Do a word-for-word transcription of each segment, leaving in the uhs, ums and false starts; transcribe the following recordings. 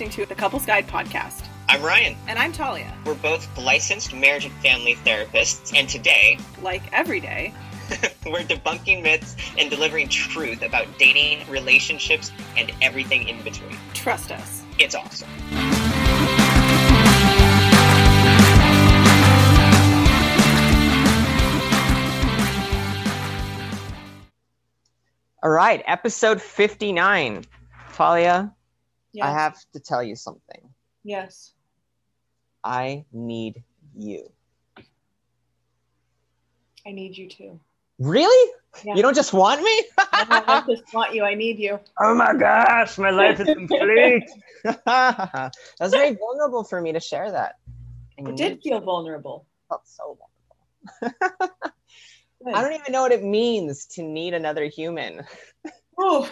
listening to the Couples Guide podcast. I'm Ryan. And I'm Talia. We're both licensed marriage and family therapists, and today, like every day, we're debunking myths and delivering truth about dating, relationships, and everything in between. Trust us. It's awesome. All right, episode fifty-nine. Talia, yes. I have to tell you something. Yes. I need you. I need you too. Really? Yeah. You don't just want me? I don't just want you. I need you. Oh my gosh, my life is complete. That was very vulnerable for me to share that. I it did feel you. vulnerable. I felt so vulnerable. I don't even know what it means to need another human. Oh,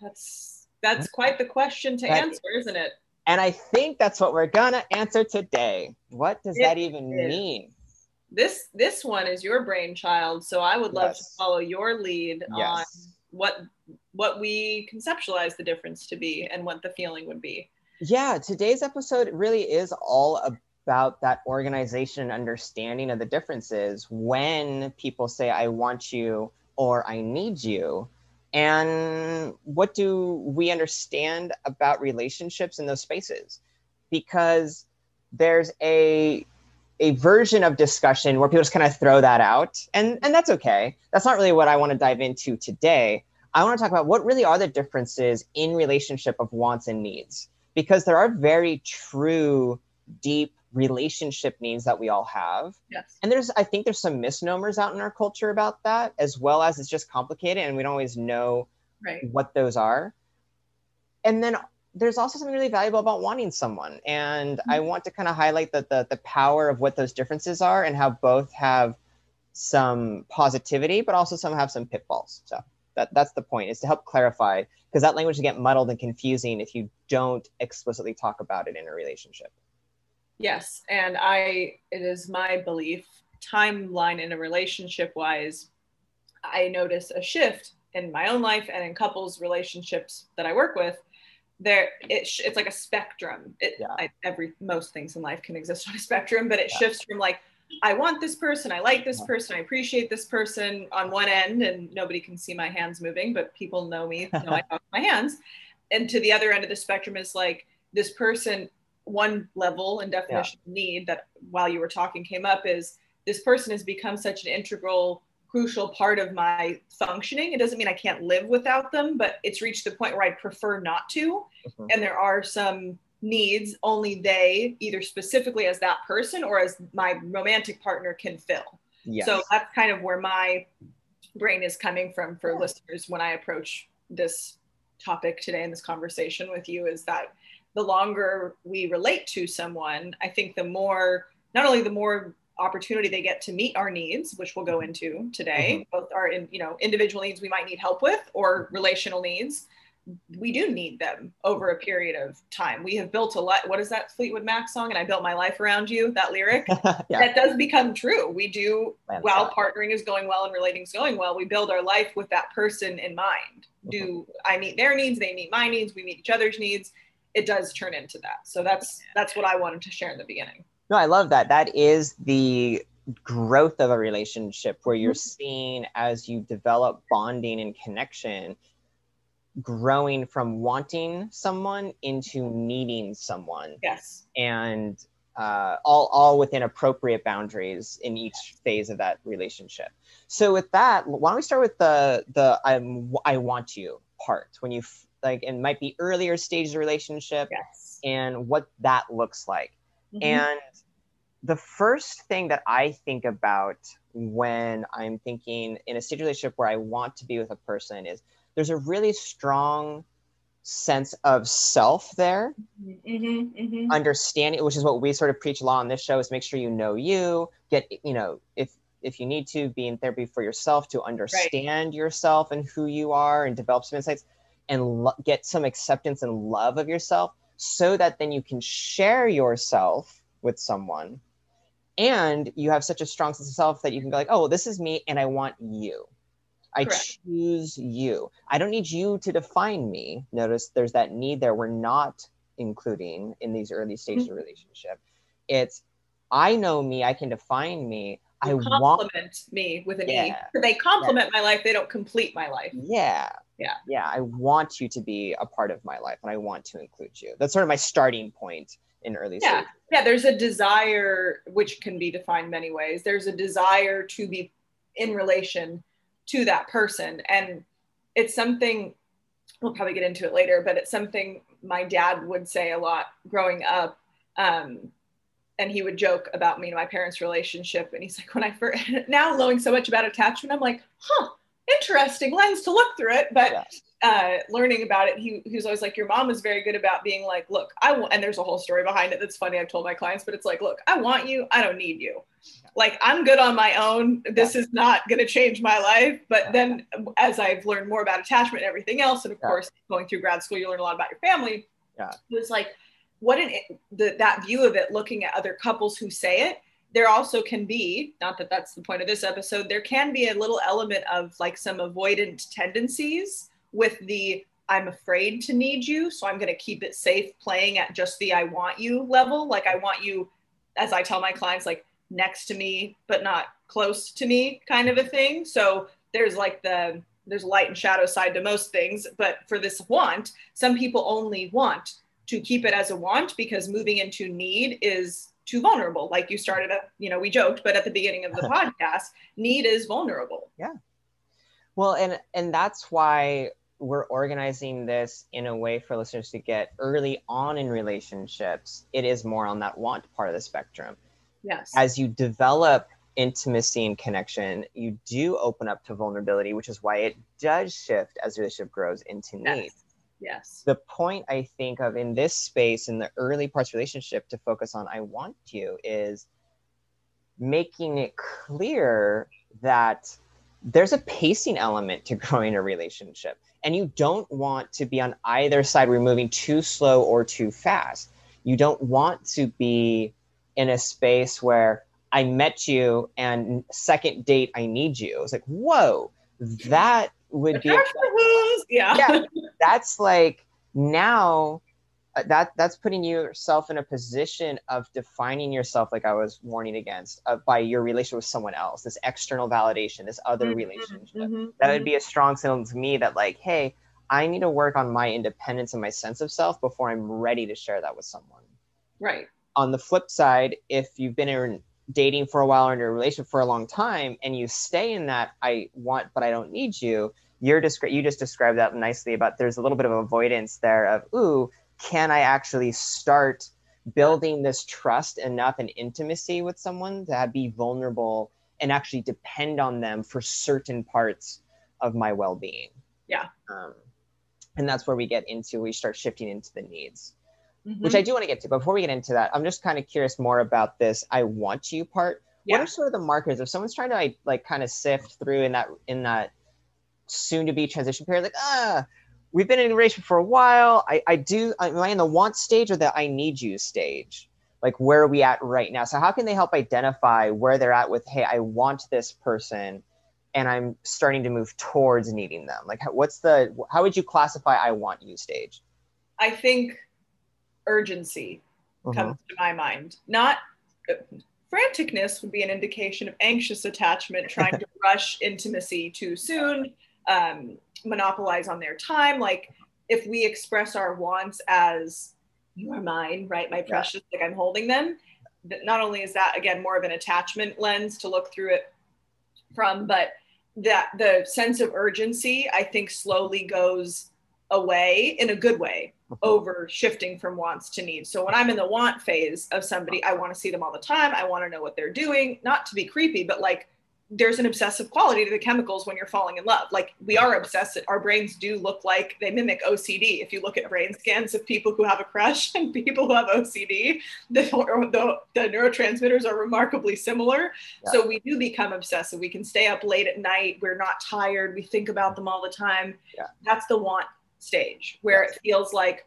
that's that's quite the question to that, answer, isn't it? And I think that's what we're gonna answer today. What does it that even is. mean? This this one is your brainchild, so I would love yes. to follow your lead yes. on what what we conceptualize the difference to be and what the feeling would be. Yeah, today's episode really is all about about that organization and understanding of the differences when people say, I want you or I need you. And what do we understand about relationships in those spaces? Because there's a a version of discussion where people just kind of throw that out. And, and that's okay. That's not really what I want to dive into today. I want to talk about what really are the differences in relationship of wants and needs, because there are very true, deep, relationship needs that we all have. Yes. And there's, I think there's some misnomers out in our culture about that, as well as it's just complicated and we don't always know right. what those are. And then there's also something really valuable about wanting someone. And mm-hmm. I want to kind of highlight that the, the power of what those differences are and how both have some positivity, but also some have some pitfalls. So that that's the point, is to help clarify, because that language can get muddled and confusing if you don't explicitly talk about it in a relationship. Yes, and I, it is my belief, timeline in a relationship wise, I notice a shift in my own life and in couples relationships that I work with. There, it sh- it's like a spectrum. It, yeah. I, every most things in life can exist on a spectrum, but it yeah. shifts from like, I want this person, I like this person, I appreciate this person on one end, and nobody can see my hands moving, but people know me, know I talk with my hands. And to the other end of the spectrum is like, this person, one level and definition yeah. of need that while you were talking came up is, this person has become such an integral, crucial part of my functioning. It doesn't mean I can't live without them, but it's reached the point where I prefer not to. Mm-hmm. And there are some needs only they, either specifically as that person or as my romantic partner, can fill. Yes. So that's kind of where my brain is coming from for yeah. listeners when I approach this topic today in this conversation with you, is that the longer we relate to someone, I think the more, not only the more opportunity they get to meet our needs, which we'll go into today, mm-hmm. both our in, you know, individual needs we might need help with or relational needs, we do need them over a period of time. We have built a lot, what is that Fleetwood Mac song? And I built my life around you, that lyric, yeah. that does become true. We do, well, while yeah. partnering is going well and relating is going well, we build our life with that person in mind. Mm-hmm. Do I meet their needs? They meet my needs, we meet each other's needs. It does turn into that. So that's that's what I wanted to share in the beginning. No, I love that. That is the growth of a relationship, where you're mm-hmm. seeing, as you develop bonding and connection, growing from wanting someone into needing someone. Yes. And uh, all, all within appropriate boundaries in each phase of that relationship. So with that, why don't we start with the, the I'm, I want you part, when you f- like it might be earlier stages of relationship yes. and what that looks like. Mm-hmm. And the first thing that I think about when I'm thinking in a stage relationship where I want to be with a person is, there's a really strong sense of self there, mm-hmm, mm-hmm. understanding, which is what we sort of preach a lot on this show, is make sure you know you, get, you know, if if you need to be in therapy for yourself to understand right. yourself and who you are and develop some insights, and lo- get some acceptance and love of yourself, so that then you can share yourself with someone. And you have such a strong sense of self that you can be like, oh, well, this is me and I want you. I Correct. choose you. I don't need you to define me. Notice there's that need there. We're not including in these early stages mm-hmm. of relationship. It's, I know me, I can define me. You I compliment want... me with an yeah. E. They complement yeah. my life. They don't complete my life. Yeah. Yeah. Yeah. I want you to be a part of my life and I want to include you. That's sort of my starting point in early yeah. stages. Yeah. There's a desire, which can be defined many ways. There's a desire to be in relation to that person. And it's something, we'll probably get into it later, but it's something my dad would say a lot growing up. Um, And he would joke about me and my parents' relationship. And he's like, when I first, now knowing so much about attachment, I'm like, huh, interesting lens to look through it. But uh, learning about it, he, he was always like, your mom was very good about being like, look, I want, and there's a whole story behind it that's funny. I've told my clients, but it's like, look, I want you. I don't need you. Like, I'm good on my own. This yeah. is not going to change my life. But yeah. then as I've learned more about attachment and everything else, and of yeah. course, going through grad school, you learn a lot about your family. Yeah. It was like, what an, the, that view of it, looking at other couples who say it, there also can be, not that that's the point of this episode, there can be a little element of like some avoidant tendencies with the, I'm afraid to need you, so I'm going to keep it safe, playing at just the I want you level. Like, I want you, as I tell my clients, like next to me, but not close to me kind of a thing. So there's like the, there's light and shadow side to most things, but for this want, some people only want to keep it as a want because moving into need is too vulnerable. Like you started, up, you know, we joked, but at the beginning of the podcast, need is vulnerable. Yeah. Well, and, and that's why we're organizing this in a way for listeners to get early on in relationships. It is more on that want part of the spectrum. Yes. As you develop intimacy and connection, you do open up to vulnerability, which is why it does shift as the relationship grows into need. Yes. Yes. The point I think of in this space, in the early parts of relationship, to focus on I want you is making it clear that there's a pacing element to growing a relationship. And you don't want to be on either side where you're moving too slow or too fast. You don't want to be in a space where I met you and second date, I need you. It's like, whoa, that would be yeah. yeah that's like now uh, that that's putting yourself in a position of defining yourself, like I was warning against, uh, by your relationship with someone else, this external validation, this other mm-hmm, relationship mm-hmm, that mm-hmm. would be a strong signal to me that like, hey, I need to work on my independence and my sense of self before I'm ready to share that with someone. Right. On the flip side, if you've been in dating for a while or in your relationship for a long time and you stay in that I want but I don't need you, you're descri- you just described that nicely about there's a little bit of avoidance there of, ooh, can I actually start building this trust enough and intimacy with someone to be vulnerable and actually depend on them for certain parts of my well-being? Yeah. Um, and that's where we get into, we start shifting into the needs. Mm-hmm. Which I do want to get to, but before we get into that, I'm just kind of curious more about this I want you part. Yeah. What are sort of the markers if someone's trying to like, like kind of sift through in that in that soon to be transition period, like, ah, we've been in a relationship for a while. I, I do, am I in the want stage or the I need you stage? Like, where are we at right now? So how can they help identify where they're at with, hey, I want this person and I'm starting to move towards needing them? Like, what's the, how would you classify I want you stage? I think urgency uh-huh. comes to my mind. Not uh, franticness would be an indication of anxious attachment, trying to rush intimacy too soon, um, monopolize on their time. Like, if we express our wants as you are mine, right, my precious, yeah. like I'm holding them, that not only is that, again, more of an attachment lens to look through it from, but that the sense of urgency, I think, slowly goes away in a good way over shifting from wants to needs. So when I'm in the want phase of somebody, I want to see them all the time. I want to know what they're doing, not to be creepy, but like there's an obsessive quality to the chemicals when you're falling in love. Like, we are obsessed. Our brains do look like they mimic O C D. If you look at brain scans of people who have a crush and people who have O C D, the, the, the neurotransmitters are remarkably similar. Yeah. So we do become obsessive. We can stay up late at night. We're not tired. We think about them all the time. Yeah. That's the want stage, where yes. it feels like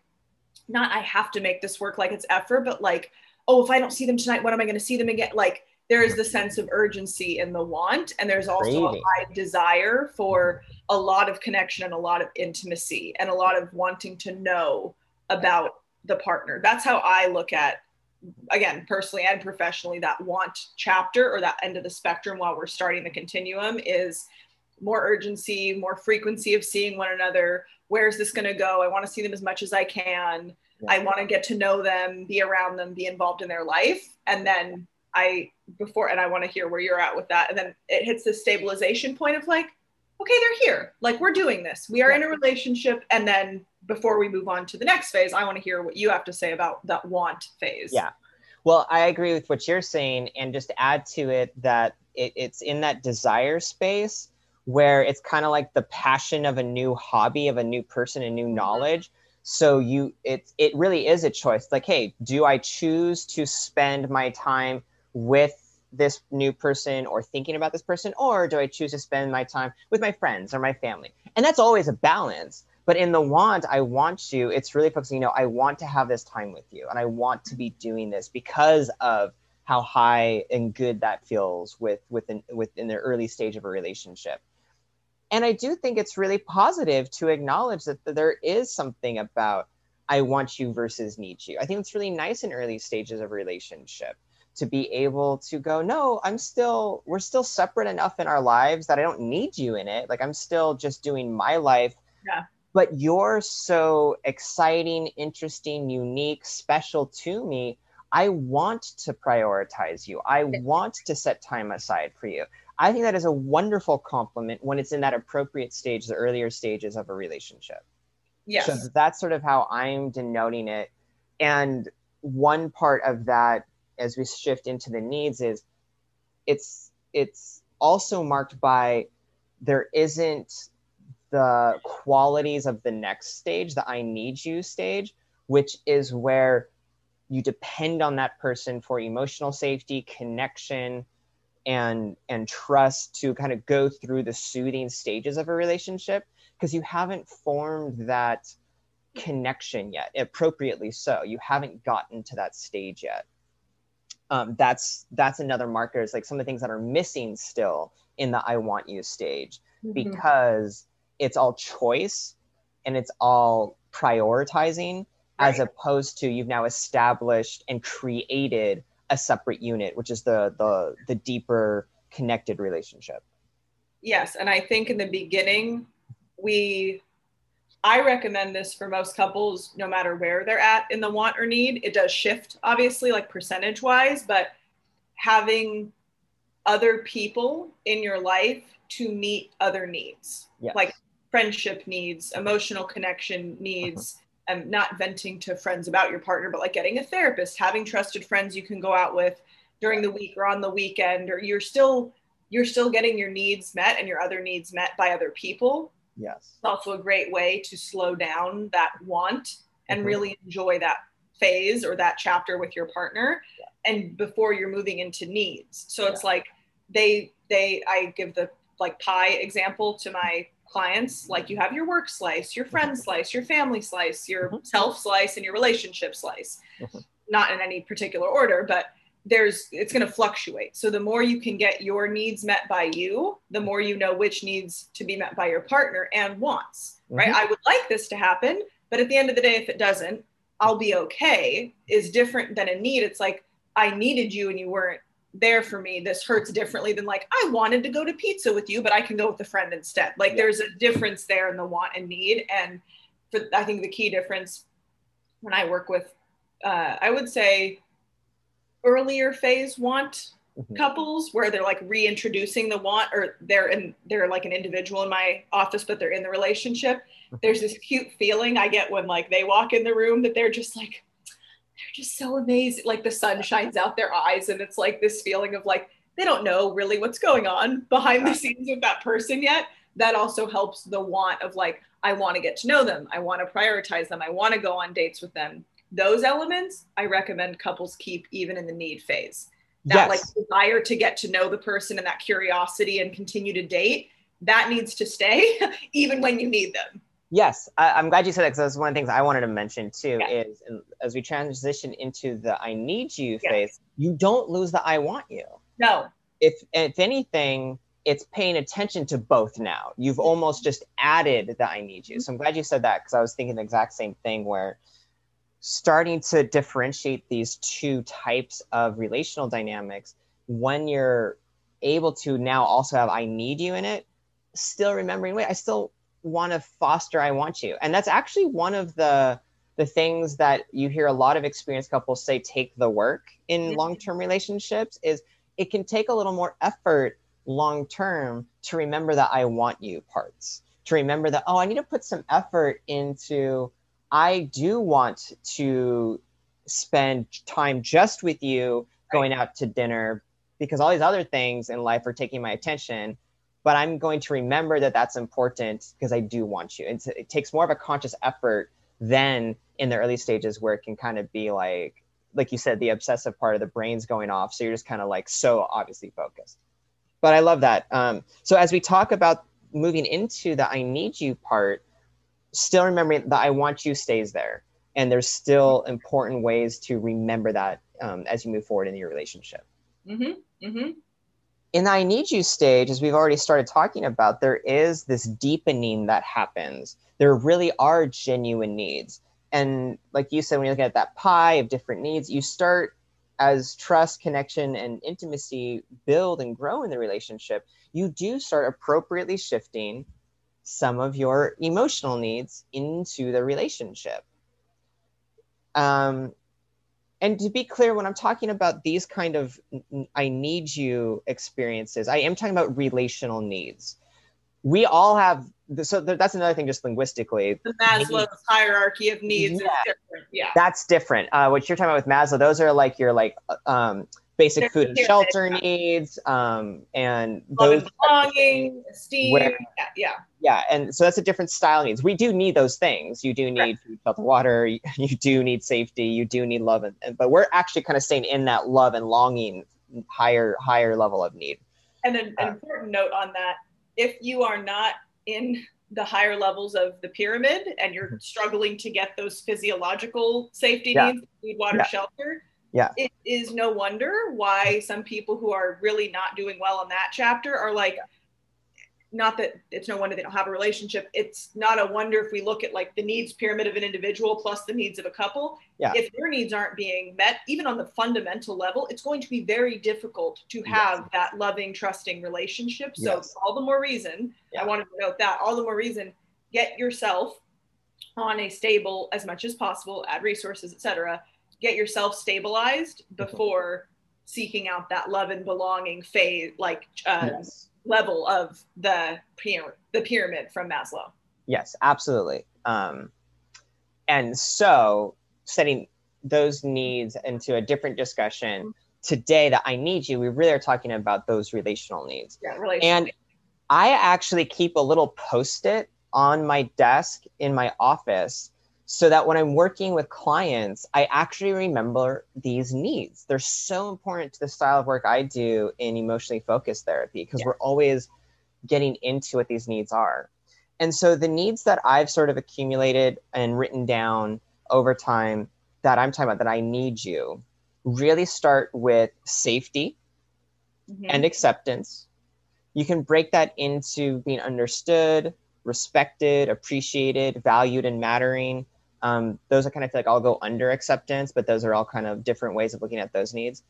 not I have to make this work, like it's effort, but like, oh, if I don't see them tonight, when am I going to see them again? Like, there is the sense of urgency in the want, and there's also Crazy. a high desire for a lot of connection and a lot of intimacy and a lot of wanting to know about the partner. That's how I look at, again, personally and professionally, that want chapter or that end of the spectrum while we're starting the continuum is more urgency, more frequency of seeing one another. Where is this going to go? I want to see them as much as I can. I want to get to know them, be around them, be involved in their life. And then I, before, and I want to hear where you're at with that. And then it hits the stabilization point of like, okay, they're here. Like, we're doing this. We are in a relationship. And then before we move on to the next phase, I want to hear what you have to say about that want phase. Yeah. Well, I agree with what you're saying. And just add to it that it, it's in that desire space where it's kind of like the passion of a new hobby, of a new person, a new knowledge. So you, it, it really is a choice. Like, hey, do I choose to spend my time with this new person or thinking about this person, or do I choose to spend my time with my friends or my family? And that's always a balance. But in the want, I want you, it's really focusing, you know, I want to have this time with you and I want to be doing this because of how high and good that feels with within, within the early stage of a relationship. And I do think it's really positive to acknowledge that there is something about I want you versus need you. I think it's really nice in early stages of a relationship to be able to go, no, I'm still, we're still separate enough in our lives that I don't need you in it. Like, I'm still just doing my life, yeah. But you're so exciting, interesting, unique, special to me. I want to prioritize you. I want to set time aside for you. I think that is a wonderful compliment when it's in that appropriate stage, the earlier stages of a relationship. Yes. So that's sort of how I'm denoting it. And one part of that, as we shift into the needs, is it's, it's also marked by there isn't the qualities of the next stage, the I need you stage, which is where you depend on that person for emotional safety, connection, and and trust to kind of go through the soothing stages of a relationship, because you haven't formed that connection yet, appropriately so. You haven't gotten to that stage yet. Um, that's that's another marker. It's like some of the things that are missing still in the I want you stage, mm-hmm. because it's all choice and it's all prioritizing, right. As opposed to you've now established and created a separate unit, which is the, the, the deeper connected relationship. Yes. And I think in the beginning, we, I recommend this for most couples, no matter where they're at in the want or need. It does shift, obviously, like percentage wise, but having other people in your life to meet other needs, yes. Like friendship needs, emotional connection needs, uh-huh. And not venting to friends about your partner, but like getting a therapist, having trusted friends you can go out with during the week or on the weekend, or you're still, you're still getting your needs met and your other needs met by other people. Yes. It's also a great way to slow down that want and mm-hmm. really enjoy that phase or that chapter with your partner. Yeah. And before you're moving into needs. So yeah. It's like they, they, I give the like pie example to my clients, like you have your work slice, your friend slice, your family slice, your mm-hmm. self slice, and your relationship slice, mm-hmm. not in any particular order, but there's, it's going to fluctuate. So the more you can get your needs met by you, the more you know which needs to be met by your partner and wants, mm-hmm. right? I would like this to happen, but at the end of the day, if it doesn't, I'll be okay is different than a need. It's like, I needed you and you weren't there for me. This hurts differently than like, I wanted to go to pizza with you, but I can go with a friend instead. Like yeah. There's a difference there in the want and need. And for, I think the key difference when I work with, uh, I would say earlier phase want mm-hmm. couples where they're like reintroducing the want, or they're in, they're like an individual in my office, but they're in the relationship. Mm-hmm. There's this cute feeling I get when like they walk in the room that they're just like, they're just so amazing. Like the sun shines out their eyes. And it's like this feeling of like, they don't know really what's going on behind the scenes with that person yet. That also helps the want of like, I want to get to know them. I want to prioritize them. I want to go on dates with them. Those elements I recommend couples keep even in the need phase. That yes. like desire to get to know the person and that curiosity and continue to date, that needs to stay even when you need them. Yes, I, I'm glad you said that, because that's one of the things I wanted to mention too, yeah. is as we transition into the I need you yeah. phase, you don't lose the I want you. No. If, if anything, it's paying attention to both now. You've almost just added the I need you. So I'm glad you said that, because I was thinking the exact same thing where starting to differentiate these two types of relational dynamics, when you're able to now also have I need you in it, still remembering, wait, I still want to foster I want you. And that's actually one of the the things that you hear a lot of experienced couples say take the work in long-term relationships, is it can take a little more effort long-term to remember that I want you parts, to remember that, oh, I need to put some effort into, I do want to spend time just with you, going right out to dinner, because all these other things in life are taking my attention, but I'm going to remember that that's important because I do want you. And so it takes more of a conscious effort than in the early stages, where it can kind of be like, like you said, the obsessive part of the brain's going off. So you're just kind of like, so obviously focused. But I love that. Um, so as we talk about moving into the I need you part, still remembering that I want you stays there. And there's still important ways to remember that um, as you move forward in your relationship. Mm-hmm. Mm-hmm. In the I need you stage, as we've already started talking about, there is this deepening that happens. There really are genuine needs. And like you said, when you're looking at that pie of different needs, you start, as trust, connection, and intimacy build and grow in the relationship, you do start appropriately shifting some of your emotional needs into the relationship. Um, and to be clear, when I'm talking about these kind of I need you experiences, I am talking about relational needs. We all have, so that's another thing just linguistically. The Maslow's hierarchy of needs, yeah, is different. Yeah, that's different. Uh, what you're talking about with Maslow, those are like your like um, basic There's food and shelter thing. needs, um, and love those belonging, esteem. Where, yeah, yeah, yeah. And so that's a different style of needs. We do need those things. You do need right. food, shelter, water. You, you do need safety. You do need love, and, and but we're actually kind of staying in that love and longing higher higher level of need. And an, an um, important note on that. If you are not in the higher levels of the pyramid and you're struggling to get those physiological safety yeah. needs, food, water, yeah. shelter, yeah. it is no wonder why some people who are really not doing well in that chapter are like, not that it's no wonder they don't have a relationship. It's not a wonder if we look at like the needs pyramid of an individual plus the needs of a couple. Yeah. If their needs aren't being met, even on the fundamental level, it's going to be very difficult to have yes. that loving, trusting relationship. So yes. all the more reason, yeah. I wanted to note that, all the more reason, get yourself on a stable as much as possible, add resources, et cetera. Get yourself stabilized before seeking out that love and belonging phase, like uh, yes. level of the pyramid, the pyramid from Maslow. Yes, absolutely. Um, and so setting those needs into a different discussion mm-hmm. today, that I need you, we really are talking about those relational needs. Yeah, relational. And I actually keep a little post-it on my desk in my office so that when I'm working with clients, I actually remember these needs. They're so important to the style of work I do in emotionally focused therapy, because yeah. we're always getting into what these needs are. And so the needs that I've sort of accumulated and written down over time that I'm talking about, that I need you, really start with safety mm-hmm. and acceptance. You can break that into being understood, respected, appreciated, valued, and mattering. Um, those are kind of, I feel like, all go under acceptance, but those are all kind of different ways of looking at those needs,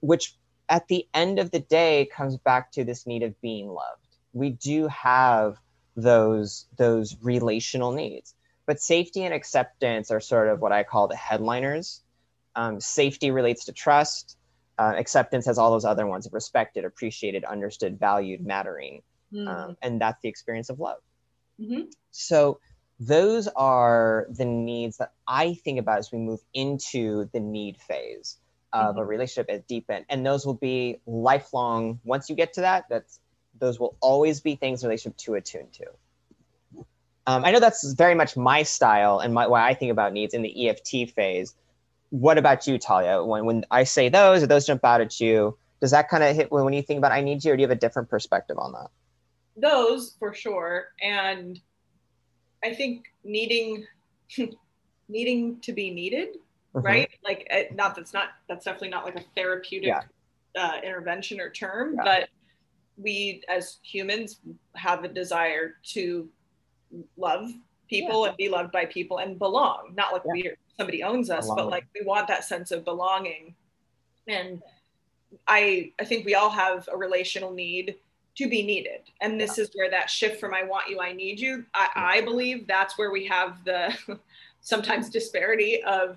which at the end of the day comes back to this need of being loved. We do have those, those relational needs, but safety and acceptance are sort of what I call the headliners. Um, safety relates to trust. Uh, acceptance has all those other ones of respected, appreciated, understood, valued, mattering. Mm-hmm. Um, and that's the experience of love. Mm-hmm. So those are the needs that I think about as we move into the need phase of mm-hmm. a relationship at deep end. And those will be lifelong. Once you get to that, that's, those will always be things in relationship to attune to. Um, I know that's very much my style and my, why I think about needs in the E F T phase. What about you, Talia? When, when I say those, or those jump out at you, does that kind of hit when, when you think about I need you, or do you have a different perspective on that? Those for sure. And I think needing needing to be needed, mm-hmm. right? Like it, not that's not that's definitely not like a therapeutic yeah. uh, intervention or term, yeah. but we as humans have a desire to love people yeah. and be loved by people and belong, not like yeah. weird somebody owns us, belonging. But like we want that sense of belonging. And I, I think we all have a relational need to be needed. And this yeah. is where that shift from I want you, I need you, I, I believe that's where we have the sometimes disparity of,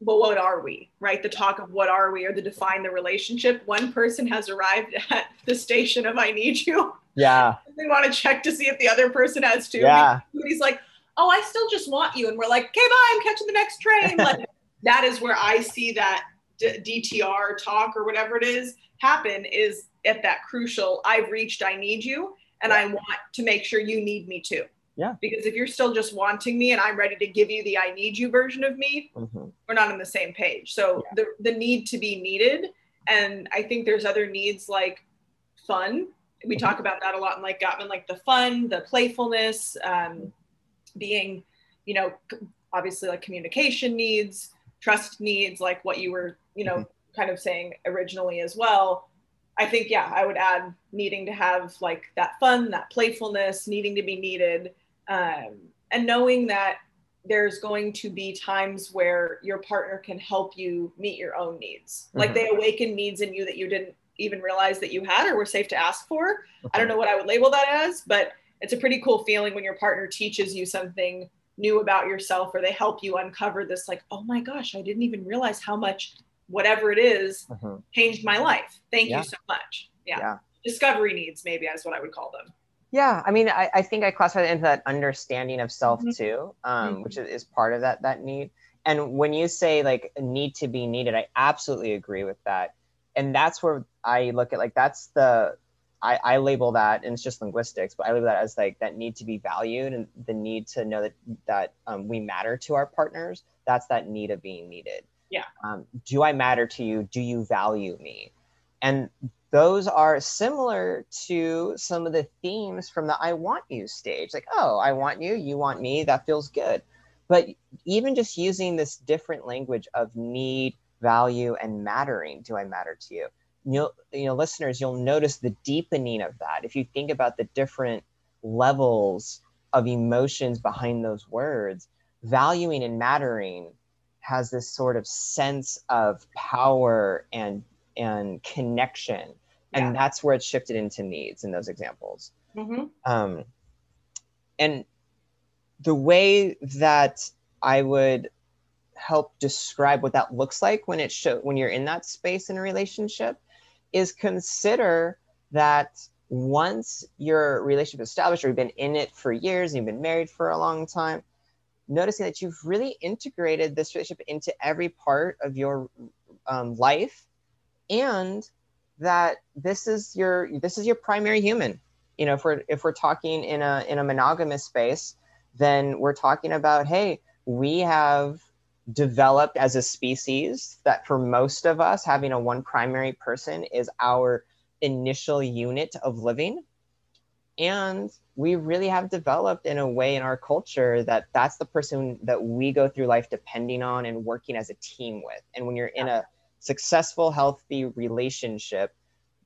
well, what are we, right? The talk of what are we, or the define the relationship. One person has arrived at the station of I need you. Yeah. They want to check to see if the other person has too. Yeah. He's like, oh, I still just want you. And we're like, okay, bye, I'm catching the next train. Like, that is where I see that D T R talk or whatever it is happen, is at that crucial, I've reached, I need you. And yeah. I want to make sure you need me too. Yeah. Because if you're still just wanting me and I'm ready to give you the I need you version of me, mm-hmm. we're not on the same page. So yeah. the, the need to be needed. And I think there's other needs like fun. We talk about that a lot in like Gottman, like the fun, the playfulness, um, being, you know, obviously like communication needs, trust needs, like what you were, you know, mm-hmm. kind of saying originally as well. I think, yeah, I would add needing to have like that fun, that playfulness, needing to be needed, um, and knowing that there's going to be times where your partner can help you meet your own needs. Mm-hmm. Like they awaken needs in you that you didn't even realize that you had or were safe to ask for. Okay. I don't know what I would label that as, but it's a pretty cool feeling when your partner teaches you something new about yourself, or they help you uncover this, like, oh my gosh, I didn't even realize how much whatever it is mm-hmm. changed my life. Thank yeah. you so much. Yeah. yeah. Discovery needs, maybe, is what I would call them. Yeah. I mean, I, I think I classify it into that understanding of self mm-hmm. too, um, mm-hmm. which is part of that, that need. And when you say like need to be needed, I absolutely agree with that. And that's where I look at, like, that's the, I, I label that, and it's just linguistics, but I label that as like that need to be valued and the need to know that, that um, we matter to our partners. That's that need of being needed. Yeah. Um, do I matter to you? Do you value me? And those are similar to some of the themes from the I want you stage. Like, oh, I want you, you want me, that feels good. But even just using this different language of need, value, and mattering, do I matter to you? You'll, you know, listeners, you'll notice the deepening of that. If you think about the different levels of emotions behind those words, valuing and mattering has this sort of sense of power and and connection. Yeah. And that's where it shifted into needs in those examples. Mm-hmm. Um, and the way that I would help describe what that looks like when, it show, when you're in that space in a relationship is consider that once your relationship is established, or you've been in it for years and you've been married for a long time, noticing that you've really integrated this relationship into every part of your um, life, and that this is your this is your primary human. You know, if we're if we're talking in a in a monogamous space, then we're talking about, hey, we have developed as a species that for most of us, having a one primary person is our initial unit of living. And we really have developed in a way in our culture that that's the person that we go through life depending on and working as a team with. And when you're yeah. in a successful, healthy relationship,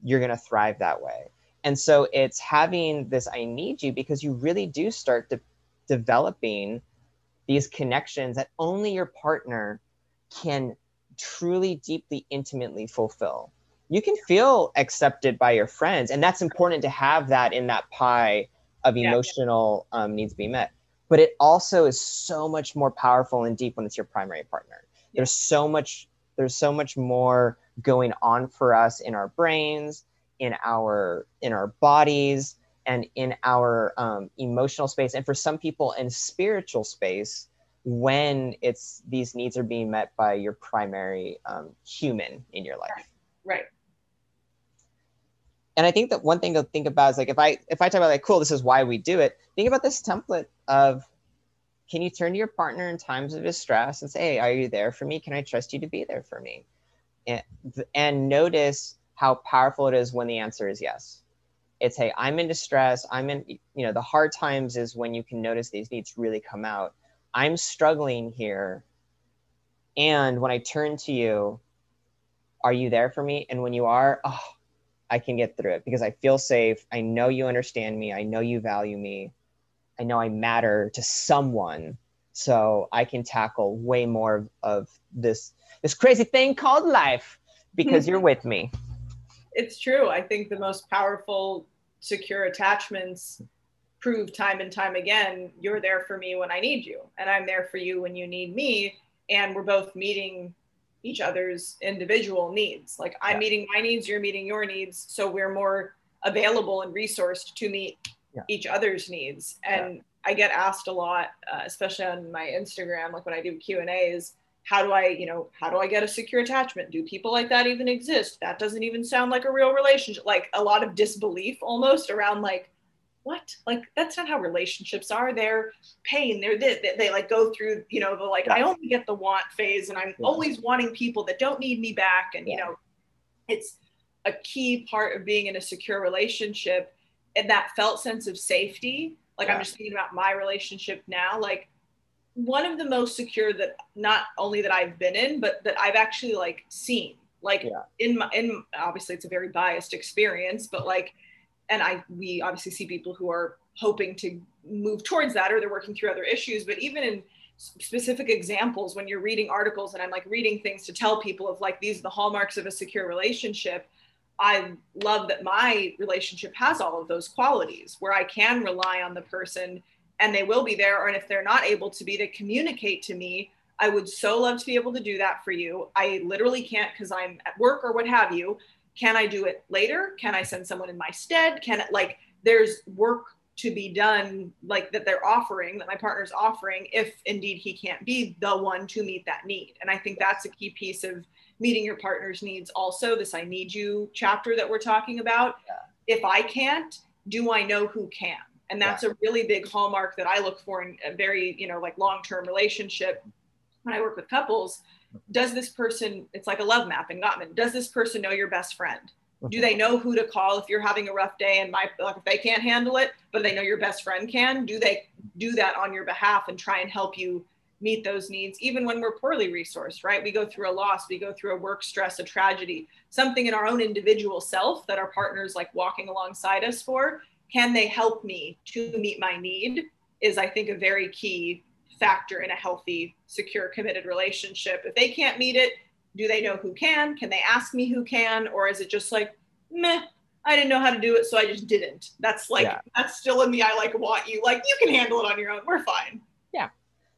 you're going to thrive that way. And so it's having this I need you, because you really do start de- developing these connections that only your partner can truly, deeply, intimately fulfill. You can feel accepted by your friends, and that's important to have that in that pie of emotional yeah, yeah. um, needs being met. But it also is so much more powerful and deep when it's your primary partner. Yeah. There's so much, there's so much more going on for us in our brains, in our in our bodies, and in our um, emotional space, and for some people in spiritual space, when it's these needs are being met by your primary um, human in your life. Right. And I think that one thing to think about is like, if I if I talk about like, cool, this is why we do it. Think about this template of, can you turn to your partner in times of distress and say, hey, are you there for me? Can I trust you to be there for me? And, and notice how powerful it is when the answer is yes. It's, hey, I'm in distress. I'm in, you know, the hard times is when you can notice these needs really come out. I'm struggling here. And when I turn to you, are you there for me? And when you are, oh, I can get through it because I feel safe. I know you understand me. I know you value me. I know I matter to someone. So I can tackle way more of, of this this crazy thing called life because you're with me. It's true. I think the most powerful secure attachments prove time and time again, you're there for me when I need you, and I'm there for you when you need me. And we're both meeting each other's individual needs. Like I'm yeah. meeting my needs, you're meeting your needs. So we're more available and resourced to meet yeah. each other's needs. And yeah. I get asked a lot, uh, especially on my Instagram, like when I do Q and A's, how do I, you know, how do I get a secure attachment? Do people like that even exist? That doesn't even sound like a real relationship. Like a lot of disbelief almost around like, what? Like, that's not how relationships are. They're pain. They're this. They, they like go through, you know, the like, yeah. I only get the want phase and I'm yeah. always wanting people that don't need me back. And, yeah. you know, it's a key part of being in a secure relationship and that felt sense of safety. Like, yeah. I'm just thinking about my relationship now. Like, one of the most secure that not only that I've been in, but that I've actually like seen. Like, yeah. in my, in obviously it's a very biased experience, but like, and I we obviously see people who are hoping to move towards that or they're working through other issues. But even in specific examples, when you're reading articles and I'm like reading things to tell people of like, these are the hallmarks of a secure relationship. I love that my relationship has all of those qualities where I can rely on the person and they will be there. Or, and if they're not able to be, they communicate to me. I would so love to be able to do that for you. I literally can't because I'm at work or what have you. Can I do it later? Can I send someone in my stead? Can it like, there's work to be done like that they're offering, that my partner's offering, if indeed he can't be the one to meet that need. And I think that's a key piece of meeting your partner's needs. Also, this I need you chapter that we're talking about. Yeah. If I can't, do I know who can? And that's yeah. a really big hallmark that I look for in a very, you know, like long-term relationship. When I work with couples, does this person, it's like a love map in Gottman, does this person know your best friend? Do they know who to call if you're having a rough day and my, like if they can't handle it, but they know your best friend can? Do they do that on your behalf and try and help you meet those needs, even when we're poorly resourced, right? We go through a loss, we go through a work stress, a tragedy, something in our own individual self that our partner's like walking alongside us for. Can they help me to meet my need is, I think, a very key factor in a healthy, secure, committed relationship. If they can't meet it, do they know who can? Can they ask me who can? Or is it just like, meh, I didn't know how to do it, so I just didn't. That's like, yeah. that's still in me. I like want you, like you can handle it on your own. We're fine. Yeah.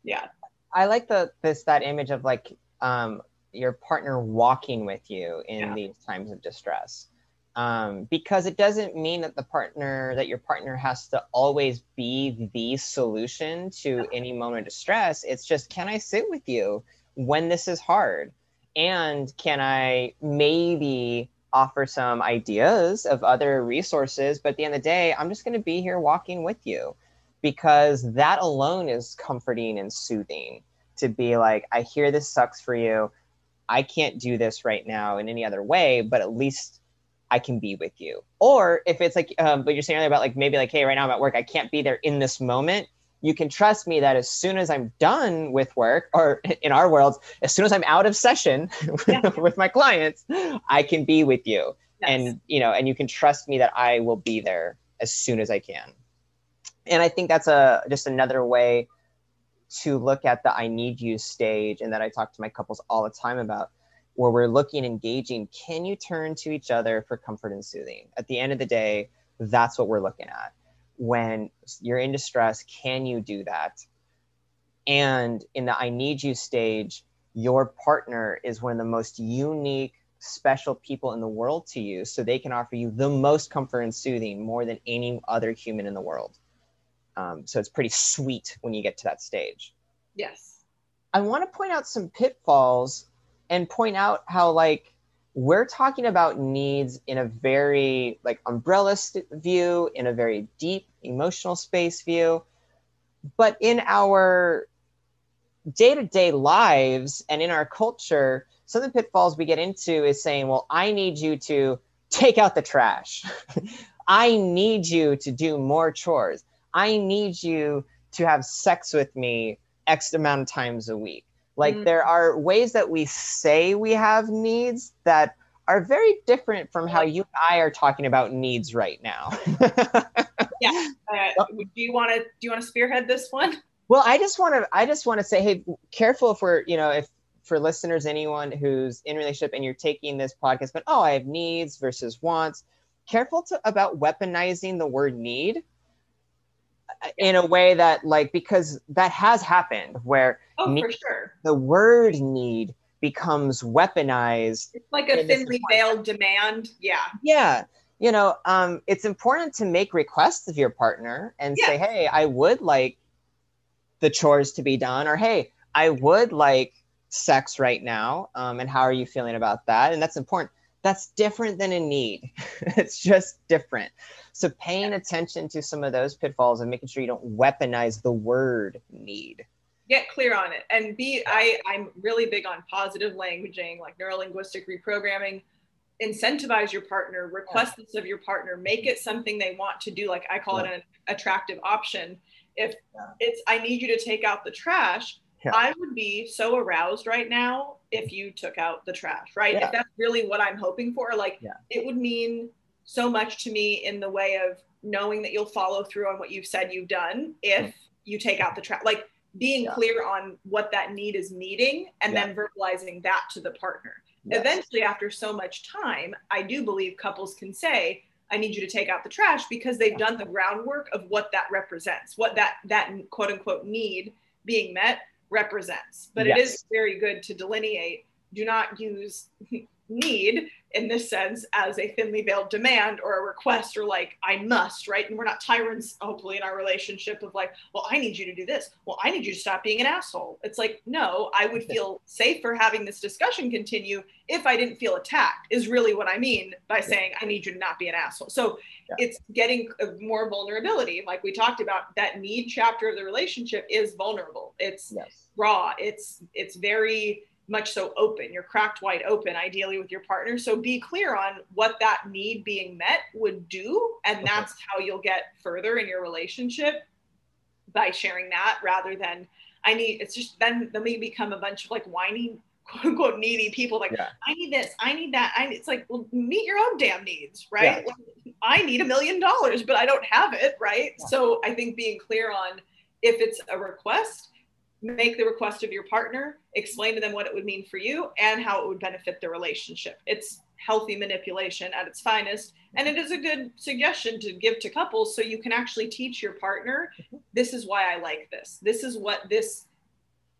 Yeah. I like the this that image of like um, your partner walking with you in yeah. these times of distress, um, because it doesn't mean that the partner that your partner has to always be the solution to any moment of distress. It's just, can I sit with you when this is hard, and can I maybe offer some ideas of other resources? But at the end of the day, I'm just going to be here walking with you. Because that alone is comforting and soothing to be like, I hear this sucks for you. I can't do this right now in any other way, but at least I can be with you. Or if it's like, um, but you're saying earlier about like, maybe like, hey, right now I'm at work. I can't be there in this moment. You can trust me that as soon as I'm done with work, or in our world, as soon as I'm out of session yeah. with my clients, I can be with you. Yes. And, you know, and you can trust me that I will be there as soon as I can. And I think that's a just another way to look at the I need you stage, and that I talk to my couples all the time about, where we're looking, engaging, can you turn to each other for comfort and soothing? At the end of the day, that's what we're looking at. When you're in distress, can you do that? And in the I need you stage, your partner is one of the most unique, special people in the world to you, so they can offer you the most comfort and soothing more than any other human in the world. Um, so it's pretty sweet when you get to that stage. Yes. I want to point out some pitfalls and point out how like we're talking about needs in a very like umbrella st- view, in a very deep emotional space view. But in our day-to-day lives and in our culture, some of the pitfalls we get into is saying, well, I need you to take out the trash. I need you to do more chores. I need you to have sex with me X amount of times a week. Like mm-hmm. there are ways that we say we have needs that are very different from how you and I are talking about needs right now. yeah. Uh, do you want to do you want to spearhead this one? Well, I just want to, I just want to say, hey, careful if we're, you know, if for listeners, anyone who's in a relationship and you're taking this podcast, but, oh, I have needs versus wants, careful to, about weaponizing the word need in a way that, like, because that has happened where oh, need, for sure. the word need becomes weaponized. It's like a thinly veiled demand. Yeah. Yeah. You know, um, it's important to make requests of your partner and yeah. say, hey, I would like the chores to be done, or, hey, I would like sex right now. Um, and how are you feeling about that? And that's important. That's different than a need. It's just different. So paying yeah. attention to some of those pitfalls and making sure you don't weaponize the word need. Get clear on it. And be, I, I'm really big on positive languaging, like neurolinguistic reprogramming. Incentivize your partner, request yeah. this of your partner, make it something they want to do. Like I call yeah. it an attractive option. If it's, I need you to take out the trash, yeah. I would be so aroused right now if you took out the trash, right? Yeah. If that's really what I'm hoping for, like yeah. it would mean so much to me in the way of knowing that you'll follow through on what you've said you've done if you take out the trash, like being yeah. clear on what that need is needing and yeah. then verbalizing that to the partner. Yes. Eventually, after so much time, I do believe couples can say, I need you to take out the trash, because they've done the groundwork of what that represents, what that, that quote unquote need being met represents. But yes. it is very good to delineate. Do not use need in this sense as a thinly veiled demand or a request or like, I must, right? And we're not tyrants, hopefully, in our relationship of like, well, I need you to do this. Well, I need you to stop being an asshole. It's like, no, I would feel safer having this discussion continue if I didn't feel attacked is really what I mean by saying, I need you to not be an asshole. So yeah. it's getting more vulnerability. Like we talked about, that need chapter of the relationship is vulnerable. It's yes. raw. It's, it's very much so open. You're cracked wide open, ideally, with your partner. So be clear on what that need being met would do. And that's how you'll get further in your relationship, by sharing that rather than I need, it's just then then we become a bunch of like whiny, quote unquote, needy people. Like yeah. I need this, I need that. I need, it's like, well, meet your own damn needs, right? Yeah. Like, I need a million dollars, but I don't have it, right? Yeah. So I think being clear on if it's a request, make the request of your partner, explain to them what it would mean for you and how it would benefit the relationship. It's healthy manipulation at its finest. And it is a good suggestion to give to couples so you can actually teach your partner, this is why I like this. This is what this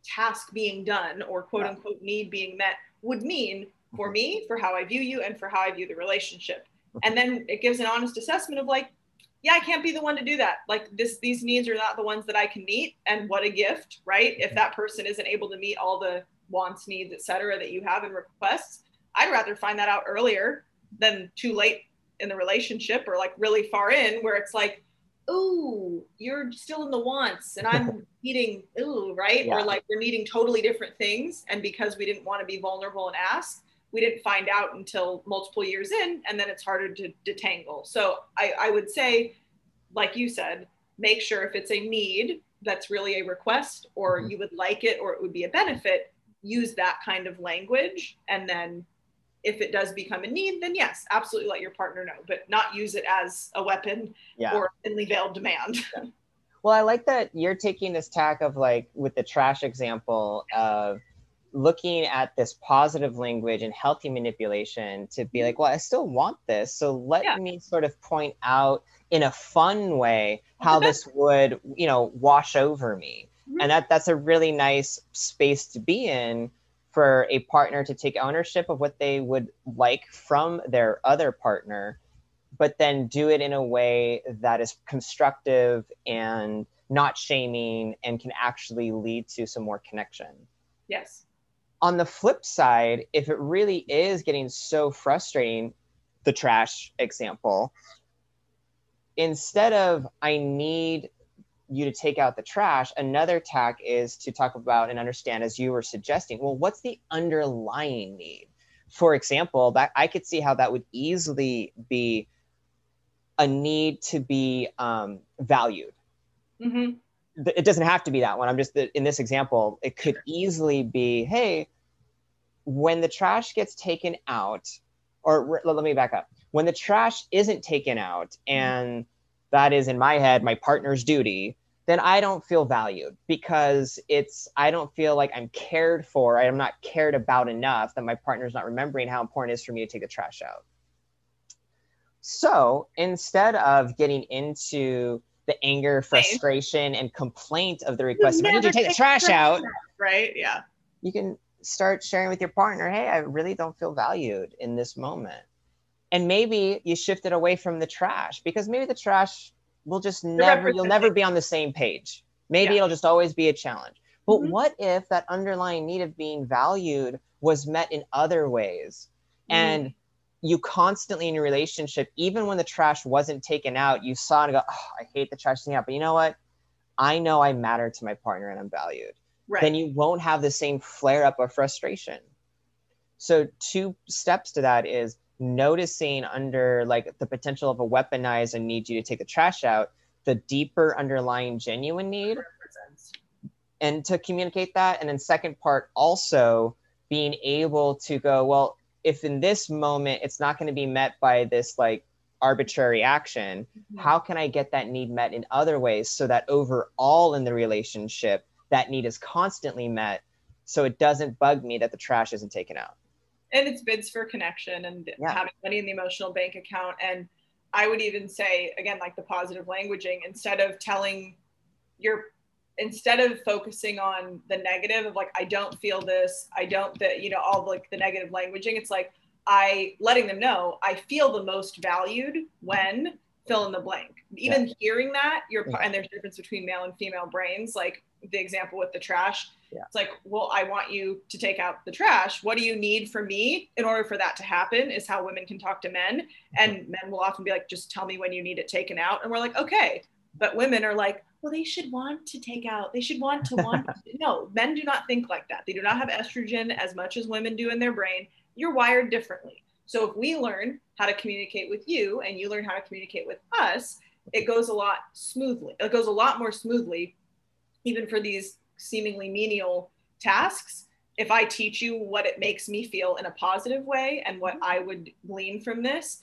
task being done or quote unquote need being met would mean for me, for how I view you and for how I view the relationship. And then it gives an honest assessment of like, yeah, I can't be the one to do that. Like this, these needs are not the ones that I can meet. And what a gift, right? If that person isn't able to meet all the wants, needs, et cetera, that you have in requests, I'd rather find that out earlier than too late in the relationship or like really far in where it's like, ooh, you're still in the wants and I'm needing, ooh, right? Yeah. Or like we're needing totally different things. And because we didn't want to be vulnerable and ask, we didn't find out until multiple years in, and then it's harder to detangle. So I, I would say, like you said, make sure if it's a need that's really a request or mm-hmm. you would like it or it would be a benefit, use that kind of language. And then if it does become a need, then yes, absolutely let your partner know, but not use it as a weapon yeah. or thinly veiled demand. Yeah. Well, I like that you're taking this tack of like with the trash example of looking at this positive language and healthy manipulation to be like, well, I still want this. So let yeah. me sort of point out in a fun way how this would, you know, wash over me. Mm-hmm. And that that's a really nice space to be in for a partner to take ownership of what they would like from their other partner, but then do it in a way that is constructive and not shaming and can actually lead to some more connection. Yes. On the flip side, if it really is getting so frustrating, the trash example, instead of, I need you to take out the trash, another tack is to talk about and understand, as you were suggesting, well, what's the underlying need? For example, that I could see how that would easily be a need to be um, valued. Mm-hmm. It doesn't have to be that one. I'm just in this example, it could easily be, hey, when the trash gets taken out, or let me back up. When the trash isn't taken out, and that is in my head, my partner's duty, then I don't feel valued, because it's, I don't feel like I'm cared for. I'm not cared about enough that my partner's not remembering how important it is for me to take the trash out. So instead of getting into the anger, frustration, and complaint of the request, did you take the trash out? Right, yeah. You can start sharing with your partner, hey, I really don't feel valued in this moment. And maybe you shift it away from the trash, because maybe the trash, We'll just never, you'll never be on the same page. Maybe yeah. it'll just always be a challenge. But mm-hmm. what if that underlying need of being valued was met in other ways? Mm-hmm. And you constantly in your relationship, even when the trash wasn't taken out, you saw it and go, oh, I hate the trash thing out. But you know what? I know I matter to my partner and I'm valued. Right. Then you won't have the same flare up of frustration. So two steps to that is noticing under like the potential of a weaponized and need you to take the trash out, the deeper underlying genuine need, and to communicate that. And then second part, also being able to go, well, if in this moment it's not going to be met by this like arbitrary action, mm-hmm. how can I get that need met in other ways so that overall in the relationship that need is constantly met, so it doesn't bug me that the trash isn't taken out. And it's bids for connection and yeah. having money in the emotional bank account. And I would even say, again, like the positive languaging, instead of telling your, instead of focusing on the negative of like, I don't feel this, I don't, that, you know, all like the negative languaging, it's like, I letting them know, I feel the most valued when fill in the blank, even yeah. hearing that you're, yeah. and there's a difference between male and female brains, like the example with the trash. Yeah. It's like, well, I want you to take out the trash. What do you need from me in order for that to happen, is how women can talk to men. And men will often be like, just tell me when you need it taken out. And we're like, okay. But women are like, well, they should want to take out, they should want to want. No, men do not think like that. They do not have estrogen as much as women do in their brain. You're wired differently. So if we learn how to communicate with you and you learn how to communicate with us, it goes a lot smoothly. It goes a lot more smoothly, even for these seemingly menial tasks. If I teach you what it makes me feel in a positive way and what I would glean from this,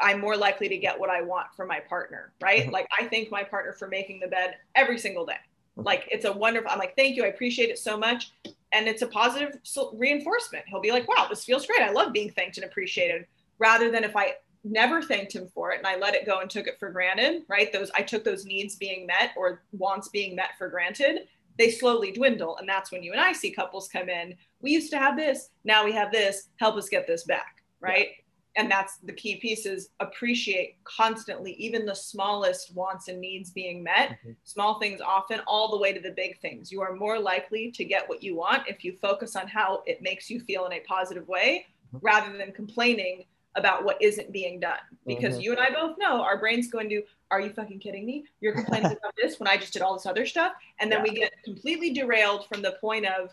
I'm more likely to get what I want from my partner, right? Mm-hmm. Like I thank my partner for making the bed every single day. Mm-hmm. Like it's a wonderful, I'm like, thank you, I appreciate it so much. And it's a positive reinforcement. He'll be like, wow, this feels great. I love being thanked and appreciated, rather than if I never thanked him for it and I let it go and took it for granted, right? Those, I took those needs being met or wants being met for granted. They slowly dwindle. And that's when you and I see couples come in. We used to have this, now we have this, help us get this back, right? Yeah. And that's the key piece, is appreciate constantly, even the smallest wants and needs being met, mm-hmm. small things often, all the way to the big things. You are more likely to get what you want if you focus on how it makes you feel in a positive way, mm-hmm. rather than complaining about what isn't being done, because mm-hmm. you and I both know our brains go into, are you fucking kidding me? You're complaining about this when I just did all this other stuff. And then yeah. we get completely derailed from the point of,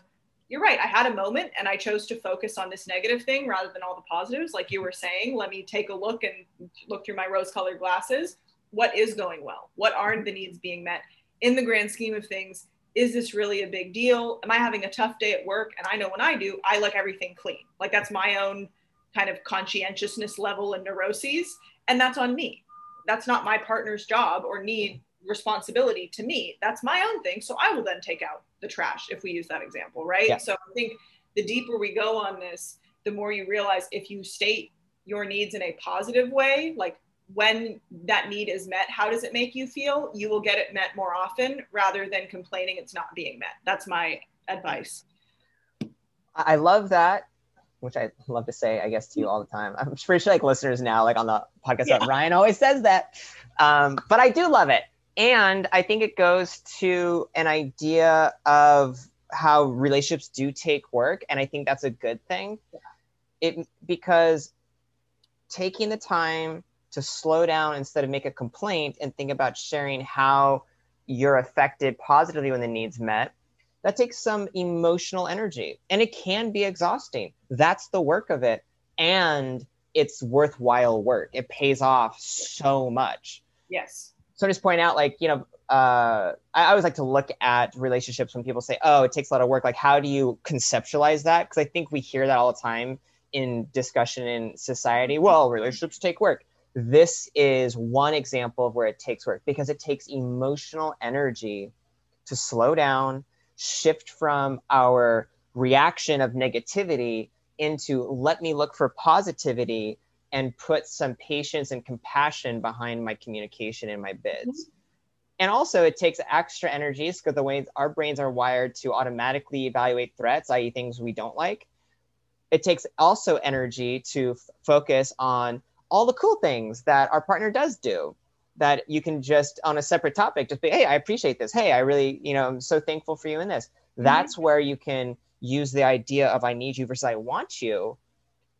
you're right, I had a moment and I chose to focus on this negative thing rather than all the positives. Like you were saying, let me take a look and look through my rose colored glasses. What is going well? What aren't the needs being met in the grand scheme of things? Is this really a big deal? Am I having a tough day at work? And I know when I do, I like everything clean. Like that's my own kind of conscientiousness level and neuroses. And that's on me. That's not my partner's job or need responsibility to me. That's my own thing. So I will then take out the trash if we use that example, right? Yeah. So I think the deeper we go on this, the more you realize if you state your needs in a positive way, like when that need is met, how does it make you feel? You will get it met more often rather than complaining it's not being met. That's my advice. I love that. Which I love to say, I guess, to you all the time. I'm pretty sure like listeners now, like on the podcast, yeah. Ryan always says that. Um, but I do love it. And I think it goes to an idea of how relationships do take work. And I think that's a good thing. Yeah. It because taking the time to slow down instead of make a complaint and think about sharing how you're affected positively when the need's met, that takes some emotional energy and it can be exhausting. That's the work of it. And it's worthwhile work. It pays off so much. Yes. So just point out, like, you know, uh, I always like to look at relationships when people say, oh, it takes a lot of work. Like, how do you conceptualize that? Because I think we hear that all the time in discussion in society. Well, relationships take work. this is one example of where it takes work, because it takes emotional energy to slow down, shift from our reaction of negativity into let me look for positivity and put some patience and compassion behind my communication and my bids. Mm-hmm. And also it takes extra energies because the way our brains are wired to automatically evaluate threats, that is things we don't like. It takes also energy to f- focus on all the cool things that our partner does do, that you can just on a separate topic, just be, hey, I appreciate this. Hey, I really, you know, I'm so thankful for you in this. That's mm-hmm. where you can use the idea of I need you versus I want you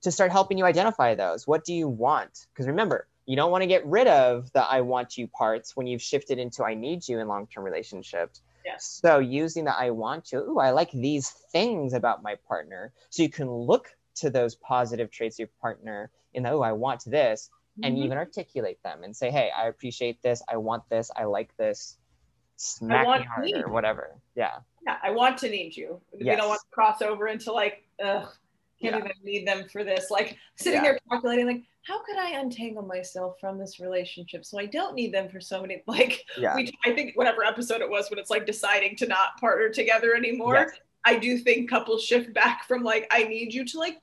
to start helping you identify those. What do you want? Because remember, you don't want to get rid of the I want you parts when you've shifted into I need you in long-term relationships. Yes. So using the I want you, ooh, I like these things about my partner. So you can look to those positive traits of your partner in the, oh, I want this, mm-hmm. and even articulate them and say, hey, I appreciate this. I want this. I like this. Smack me harder, whatever. Yeah. Yeah. I want to need you. Yes. We don't want to cross over into like, ugh, can't yeah. even need them for this. Like sitting yeah. there calculating like, how could I untangle myself from this relationship so I don't need them for so many, like, yeah. we, I think whatever episode it was when it's like deciding to not partner together anymore, yes. I do think couples shift back from like, I need you to like,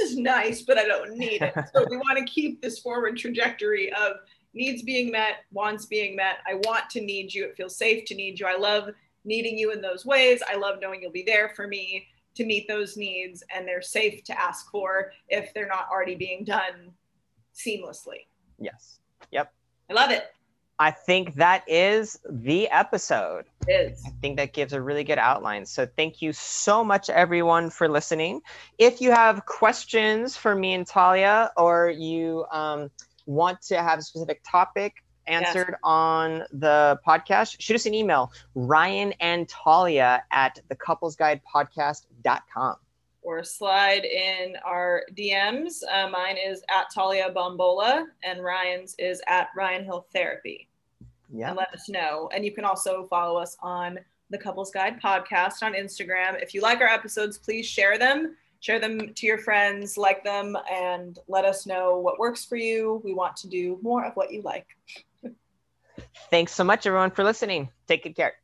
this is nice, but I don't need it. So we want to keep this forward trajectory of needs being met, wants being met. I want to need you. It feels safe to need you. I love needing you in those ways. I love knowing you'll be there for me to meet those needs, and they're safe to ask for if they're not already being done seamlessly. Yes. Yep. I love it. I think that is the episode. It is. I think that gives a really good outline. So thank you so much, everyone, for listening. If you have questions for me and Talia, or you um, want to have a specific topic answered yes. on the podcast, shoot us an email, Ryan and Talia at the couples guide podcast dot com. Or slide in our D Ms. Uh, mine is at Talia Bombola, and Ryan's is at Ryan Hill Therapy. Yeah. And let us know. And you can also follow us on the Couples Guide podcast on Instagram. If you like our episodes, please share them. Share them to your friends, like them, and let us know what works for you. We want to do more of what you like. Thanks so much, everyone, for listening. Take good care.